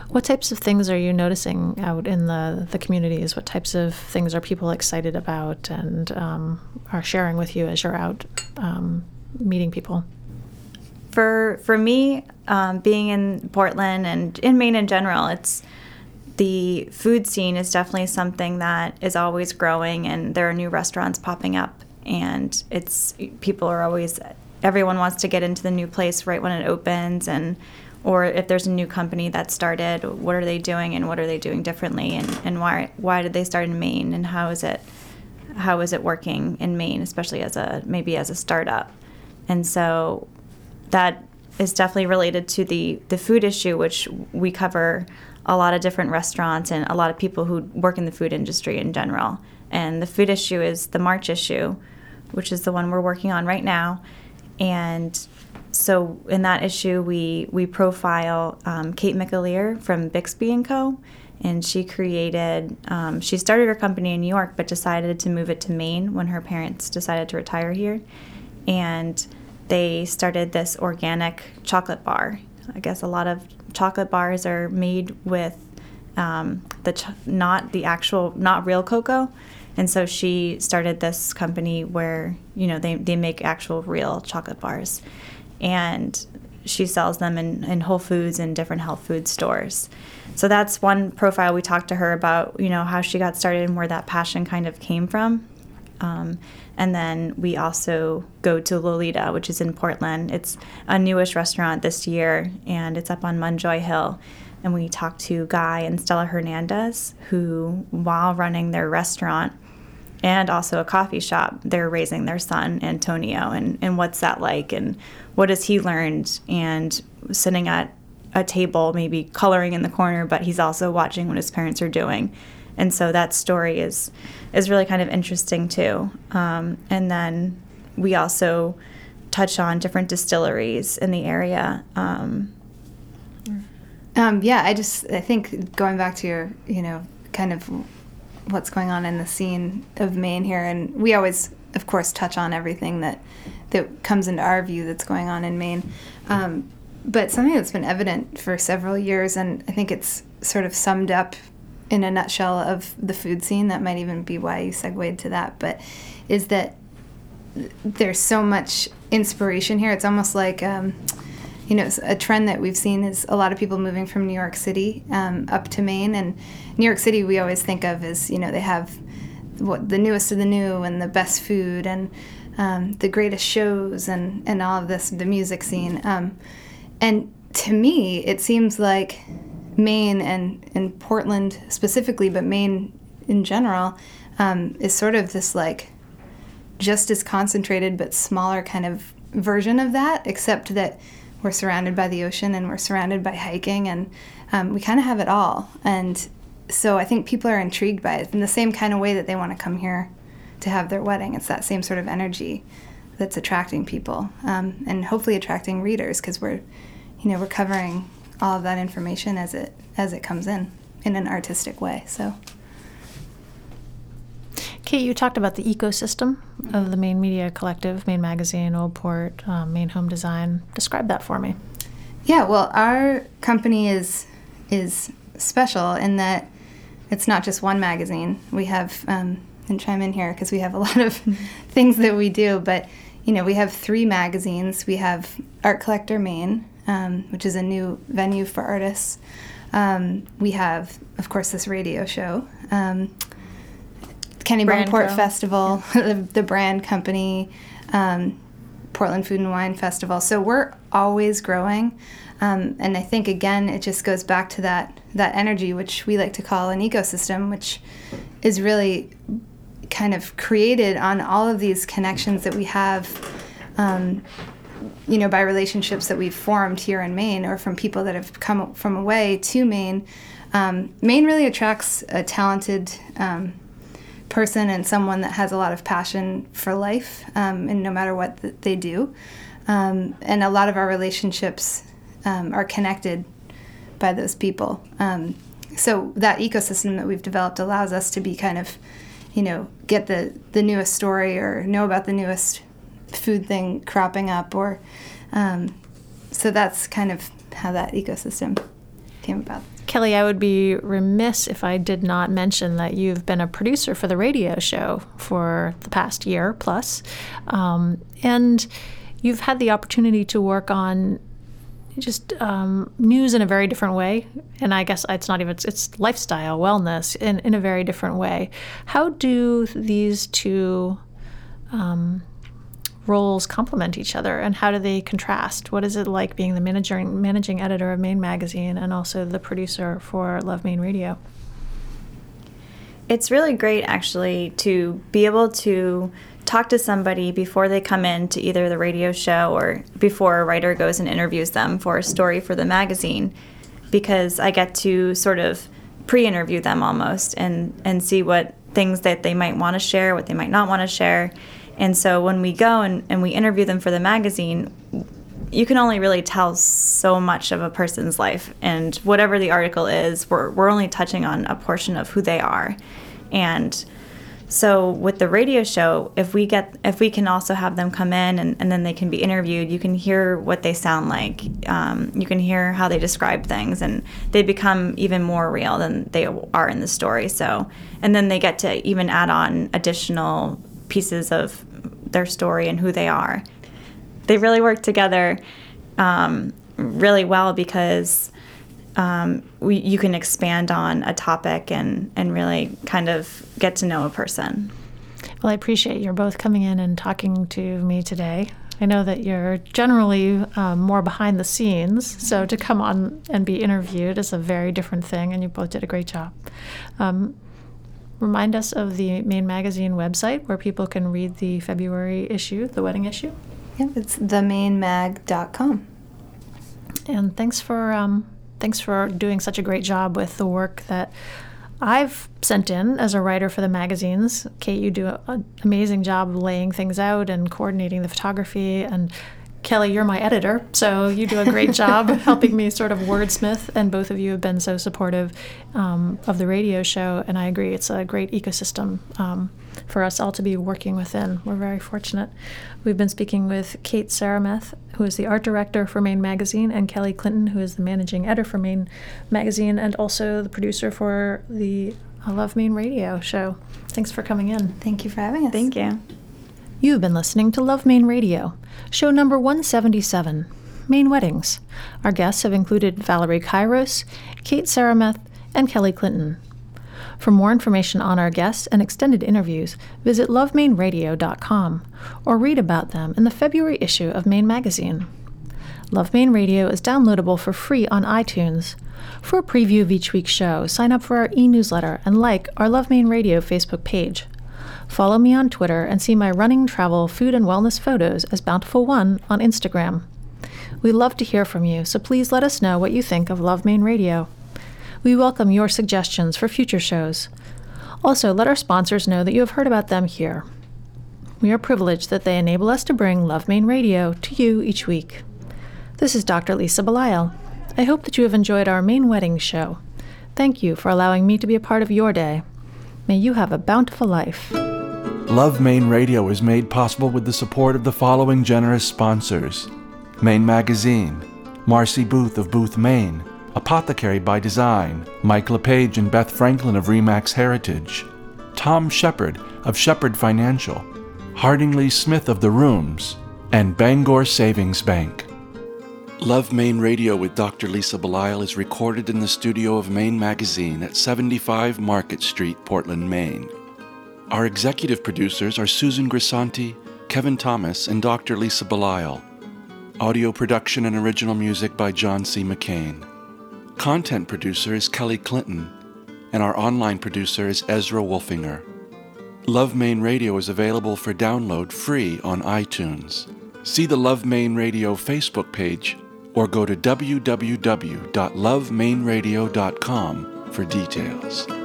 What types of things are you noticing out in the communities? What types of things are people excited about and are sharing with you as you're out meeting people? For me, being in Portland and in Maine in general, the food scene is definitely something that is always growing, and there are new restaurants popping up, and everyone wants to get into the new place right when it opens, or if there's a new company that started, what are they doing and what are they doing differently, and why did they start in Maine, and how is it working in Maine, especially as a startup. And so that is definitely related to the food issue, which we cover a lot of different restaurants and a lot of people who work in the food industry in general. And the food issue is the March issue, which is the one we're working on right now. And so in that issue, we profile Kate McAleer from Bixby & Co. And she started her company in New York, but decided to move it to Maine when her parents decided to retire here. And they started this organic chocolate bar. I guess a lot of chocolate bars are made with not real cocoa. And so she started this company where, they make actual real chocolate bars. And she sells them in Whole Foods and different health food stores. So that's one profile. We talked to her about, how she got started and where that passion kind of came from. And then we also go to Lolita, which is in Portland. It's a newish restaurant this year, and it's up on Munjoy Hill. And we talked to Guy and Stella Hernandez, who, while running their restaurant and also a coffee shop, they're raising their son, Antonio, and what's that like, and what has he learned, and sitting at a table, maybe coloring in the corner, but he's also watching what his parents are doing. And so that story is really kind of interesting too. And then we also touch on different distilleries in the area. I think going back to your, kind of what's going on in the scene of Maine here, and we always, of course, touch on everything that comes into our view that's going on in Maine. But something that's been evident for several years, and I think it's sort of summed up in a nutshell of the food scene, that might even be why you segued to that, but is that there's so much inspiration here. It's almost like, a trend that we've seen is a lot of people moving from New York City up to Maine. And New York City we always think of as, they have the newest of the new and the best food and the greatest shows and all of this, the music scene. And to me, it seems like Maine and Portland specifically, but Maine in general, is sort of this like just as concentrated but smaller kind of version of that, except that we're surrounded by the ocean and we're surrounded by hiking, and we kind of have it all. And so I think people are intrigued by it in the same kind of way that they want to come here to have their wedding. It's that same sort of energy that's attracting people and hopefully attracting readers, because we're covering all of that information as it comes in an artistic way. So, Kate, you talked about the ecosystem of the Maine Media Collective, Maine Magazine, Old Port, Maine Home Design. Describe that for me. Yeah, well, our company is special in that it's not just one magazine. We have, and chime in here because we have a lot of things that we do, but we have three magazines. We have Art Collector Maine, which is a new venue for artists. We have, of course, this radio show, Kenny Brownport Festival, the Brand Company, Portland Food and Wine Festival. So we're always growing. And I think, again, it just goes back to that energy, which we like to call an ecosystem, which is really kind of created on all of these connections that we have, by relationships that we've formed here in Maine or from people that have come from away to Maine. Maine really attracts a talented person and someone that has a lot of passion for life, and no matter what they do. And a lot of our relationships are connected by those people. So that ecosystem that we've developed allows us to be kind of, get the newest story or know about the newest food thing cropping up, or so that's kind of how that ecosystem came about. Kelly, I would be remiss if I did not mention that you've been a producer for the radio show for the past year plus, and you've had the opportunity to work on just news in a very different way, and I guess it's not even, it's lifestyle, wellness in a very different way. How do these two roles complement each other, and how do they contrast? What is it like being the managing editor of Maine Magazine and also the producer for Love Maine Radio? It's really great, actually, to be able to talk to somebody before they come in to either the radio show or before a writer goes and interviews them for a story for the magazine, because I get to sort of pre-interview them almost and see what things that they might want to share, what they might not want to share. And so when we go and we interview them for the magazine, you can only really tell so much of a person's life. And whatever the article is, we're only touching on a portion of who they are. And so with the radio show, if we can also have them come in and then they can be interviewed, you can hear what they sound like. You can hear how they describe things, and they become even more real than they are in the story. So, and then they get to even add on additional pieces of their story and who they are. They really work together really well, because you can expand on a topic and really kind of get to know a person. Well, I appreciate you're both coming in and talking to me today. I know that you're generally more behind the scenes, so to come on and be interviewed is a very different thing, and you both did a great job. Remind us of the Maine Magazine website where people can read the February issue, the wedding issue. Yeah, it's themainemag.com. And thanks for doing such a great job with the work that I've sent in as a writer for the magazines. Kate, you do an amazing job laying things out and coordinating the photography, and Kelly, you're my editor, so you do a great job helping me sort of wordsmith, and both of you have been so supportive of the radio show, and I agree, it's a great ecosystem for us all to be working within. We're very fortunate. We've been speaking with Kate Saramath, who is the art director for Maine Magazine, and Kelly Clinton, who is the managing editor for Maine Magazine and also the producer for the Love Maine radio show. Thanks for coming in. Thank you for having us. Thank you. You've been listening to Love Maine Radio, show number 177, Maine Weddings. Our guests have included Valerie Kairos, Kate Saramath, and Kelly Clinton. For more information on our guests and extended interviews, visit lovemaineradio.com or read about them in the February issue of Maine Magazine. Love Maine Radio is downloadable for free on iTunes. For a preview of each week's show, sign up for our e-newsletter and like our Love Maine Radio Facebook page. Follow me on Twitter and see my running, travel, food, and wellness photos as Bountiful One on Instagram. We love to hear from you, so please let us know what you think of Love Maine Radio. We welcome your suggestions for future shows. Also, let our sponsors know that you have heard about them here. We are privileged that they enable us to bring Love Maine Radio to you each week. This is Dr. Lisa Belial. I hope that you have enjoyed our Maine Wedding show. Thank you for allowing me to be a part of your day. May you have a bountiful life. Love Maine Radio is made possible with the support of the following generous sponsors: Maine Magazine, Marcy Booth of Booth, Maine, Apothecary by Design, Mike LePage and Beth Franklin of RE/MAX Heritage, Tom Shepherd of Shepherd Financial, Hardingley Smith of The Rooms, and Bangor Savings Bank. Love Maine Radio with Dr. Lisa Belial is recorded in the studio of Maine Magazine at 75 Market Street, Portland, Maine. Our executive producers are Susan Grisanti, Kevin Thomas, and Dr. Lisa Belial. Audio production and original music by John C. McCain. Content producer is Kelly Clinton, and our online producer is Ezra Wolfinger. Love Maine Radio is available for download free on iTunes. See the Love Maine Radio Facebook page or go to www.lovemaineradio.com for details.